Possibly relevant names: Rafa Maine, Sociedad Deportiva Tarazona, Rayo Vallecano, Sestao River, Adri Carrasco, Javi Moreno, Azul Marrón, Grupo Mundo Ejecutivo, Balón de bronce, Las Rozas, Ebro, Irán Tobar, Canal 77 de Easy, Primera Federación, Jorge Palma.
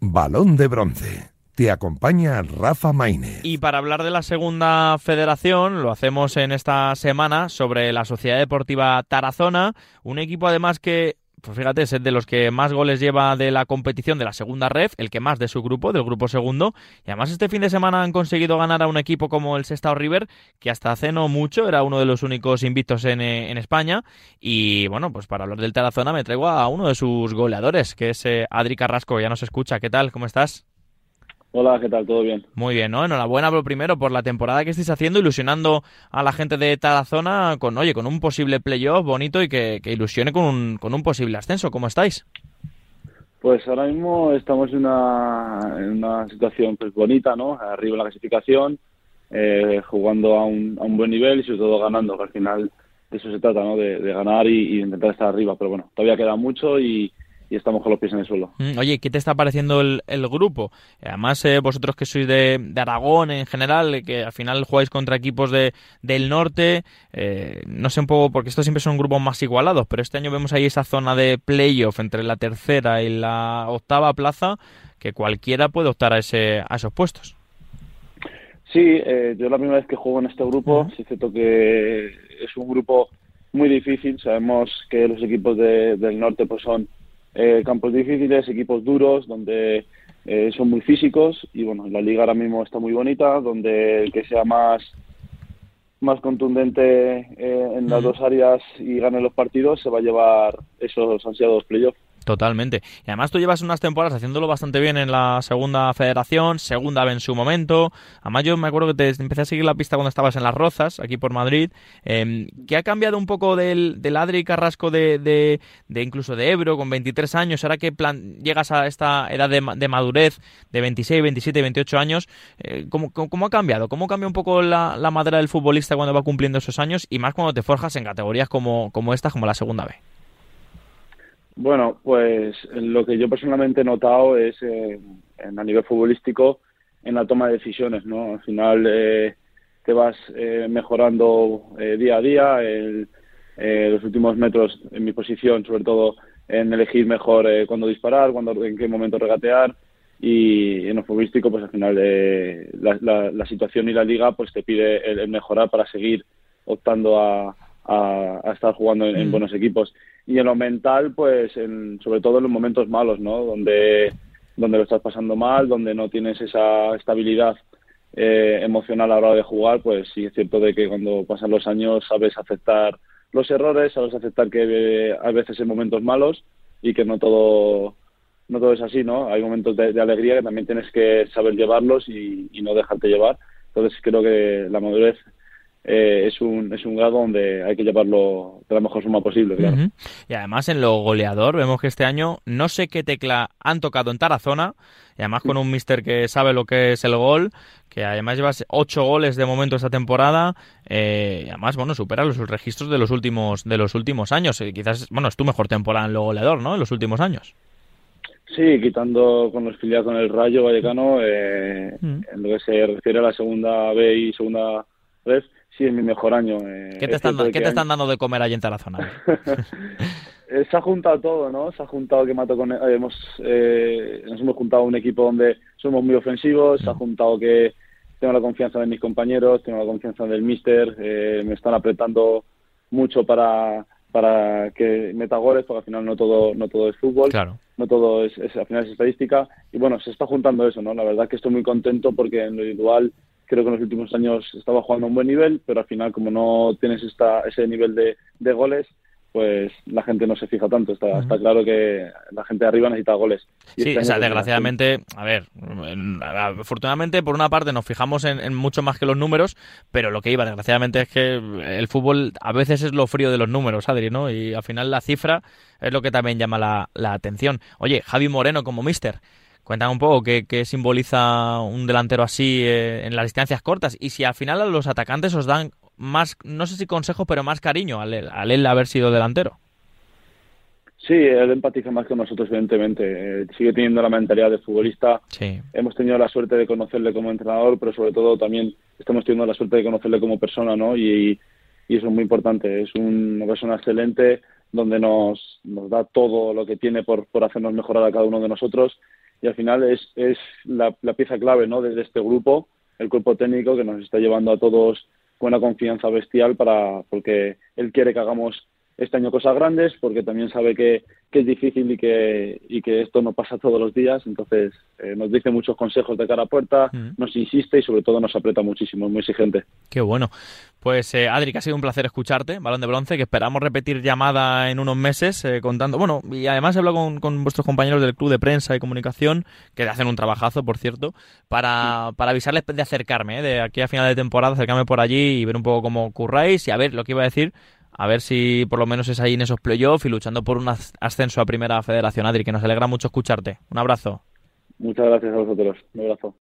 Balón de bronce. Te acompaña Rafa Maine. Y para hablar de la Segunda Federación, lo hacemos en esta semana sobre la Sociedad Deportiva Tarazona, un equipo además que, pues fíjate, es de los que más goles lleva de la competición de la segunda ref, el que más de su grupo, del grupo segundo, y además este fin de semana han conseguido ganar a un equipo como el Sestao River, que hasta hace no mucho era uno de los únicos invictos en España. Y bueno, pues para hablar del Tarazona me traigo a uno de sus goleadores, que es Adri Carrasco. Ya nos escucha. ¿Qué tal? ¿Cómo estás? Hola, ¿qué tal? ¿Todo bien? Muy bien, ¿no? Enhorabuena lo primero por la temporada que estáis haciendo, ilusionando a la gente de Tarazona con un posible playoff bonito y que ilusione con un posible ascenso. ¿Cómo estáis? Pues ahora mismo estamos en una situación pues bonita, ¿no? Arriba en la clasificación, jugando a un buen nivel y sobre todo ganando, que al final de eso se trata, ¿no? De ganar y intentar estar arriba. Pero bueno, todavía queda mucho y estamos con los pies en el suelo. Oye, ¿qué te está pareciendo el grupo? Además, vosotros que sois de Aragón en general, que al final jugáis contra equipos del norte, no sé un poco, porque estos siempre son grupos más igualados, pero este año vemos ahí esa zona de playoff entre la tercera y la octava plaza, que cualquiera puede optar a esos puestos. Sí, yo la primera vez que juego en este grupo, sí es cierto que es un grupo muy difícil. Sabemos que los equipos del norte pues son campos difíciles, equipos duros, donde son muy físicos. Y bueno, la liga ahora mismo está muy bonita, donde el que sea más contundente en las dos áreas y gane los partidos se va a llevar esos ansiados playoffs. Totalmente. Y además tú llevas unas temporadas haciéndolo bastante bien en la Segunda Federación, segunda vez en su momento. Además yo me acuerdo que te empecé a seguir la pista cuando estabas en Las Rozas, aquí por Madrid. ¿Qué ha cambiado un poco del Adri Carrasco de incluso de Ebro con 23 años? Ahora que llegas a esta edad de madurez de 26, 27, 28 años, ¿cómo ha cambiado? ¿Cómo cambia un poco la madera del futbolista cuando va cumpliendo esos años? Y más cuando te forjas en categorías como estas, como la segunda B. Bueno, pues lo que yo personalmente he notado es a nivel futbolístico en la toma de decisiones, ¿no? Al final te vas mejorando día a día. Los últimos metros en mi posición, sobre todo en elegir mejor cuándo disparar, en qué momento regatear, y en lo futbolístico pues al final la situación y la liga pues te pide el mejorar para seguir optando a estar jugando en buenos equipos. Y en lo mental, pues sobre todo en los momentos malos, ¿no? Donde lo estás pasando mal, donde no tienes esa estabilidad emocional a la hora de jugar, pues sí es cierto de que cuando pasan los años sabes aceptar los errores, sabes aceptar que hay veces en momentos malos y que no todo es así, ¿no? Hay momentos de alegría que también tienes que saber llevarlos y no dejarte llevar. Entonces creo que la madurez es un grado donde hay que llevarlo de la mejor forma posible, claro. Y además en lo goleador vemos que este año no sé qué tecla han tocado en Tarazona, y además con un míster que sabe lo que es el gol, que además llevas 8 goles de momento esta temporada, y además bueno, supera los registros de los últimos años. Quizás bueno, es tu mejor temporada en lo goleador, ¿no? En los últimos años. Sí, quitando con los filiales con el Rayo Vallecano, en lo que se refiere a la segunda B y segunda red, sí, es mi mejor año. ¿Qué te están dando de comer allí en Tarazona? Se ha juntado todo, ¿no? Se ha juntado que nos hemos juntado un equipo donde somos muy ofensivos, se ha juntado que tengo la confianza de mis compañeros, tengo la confianza del míster, me están apretando mucho para que meta goles, porque al final no todo es fútbol, claro. No todo es al final es estadística, y bueno, se está juntando eso, ¿no? La verdad que estoy muy contento porque en lo individual creo que en los últimos años estaba jugando a un buen nivel, pero al final, como no tienes ese nivel de goles, pues la gente no se fija tanto. Está claro que la gente de arriba necesita goles. Y sí, desgraciadamente, a ver, afortunadamente por una parte nos fijamos en mucho más que los números, pero lo que iba desgraciadamente es que el fútbol a veces es lo frío de los números, Adri, ¿no? Y al final la cifra es lo que también llama la atención. Oye, Javi Moreno como míster, cuéntame un poco qué simboliza un delantero así en las distancias cortas, y si al final a los atacantes os dan más, no sé si consejos, pero más cariño al él haber sido delantero. Sí, él empatiza más que nosotros, evidentemente. Sigue teniendo la mentalidad de futbolista. Sí. Hemos tenido la suerte de conocerle como entrenador, pero sobre todo también estamos teniendo la suerte de conocerle como persona, ¿no? Y eso es muy importante. Es una persona excelente, donde nos da todo lo que tiene por hacernos mejorar a cada uno de nosotros. y al final es la pieza clave, ¿no?, de este grupo, el cuerpo técnico, que nos está llevando a todos con una confianza bestial, porque él quiere que hagamos este año cosas grandes, porque también sabe que es difícil y que esto no pasa todos los días. Entonces nos dice muchos consejos de cara a puerta, nos insiste y sobre todo nos aprieta muchísimo, es muy exigente. Qué bueno. Pues Adri, que ha sido un placer escucharte, Balón de Bronce, que esperamos repetir llamada en unos meses contando. Bueno, y además he hablado con vuestros compañeros del Club de Prensa y Comunicación, que hacen un trabajazo, por cierto, para avisarles de acercarme, de aquí a final de temporada, acercarme por allí y ver un poco cómo curráis y a ver lo que iba a decir. A ver si por lo menos es ahí en esos playoffs y luchando por un ascenso a Primera Federación. Adri, que nos alegra mucho escucharte. Un abrazo. Muchas gracias a vosotros. Un abrazo.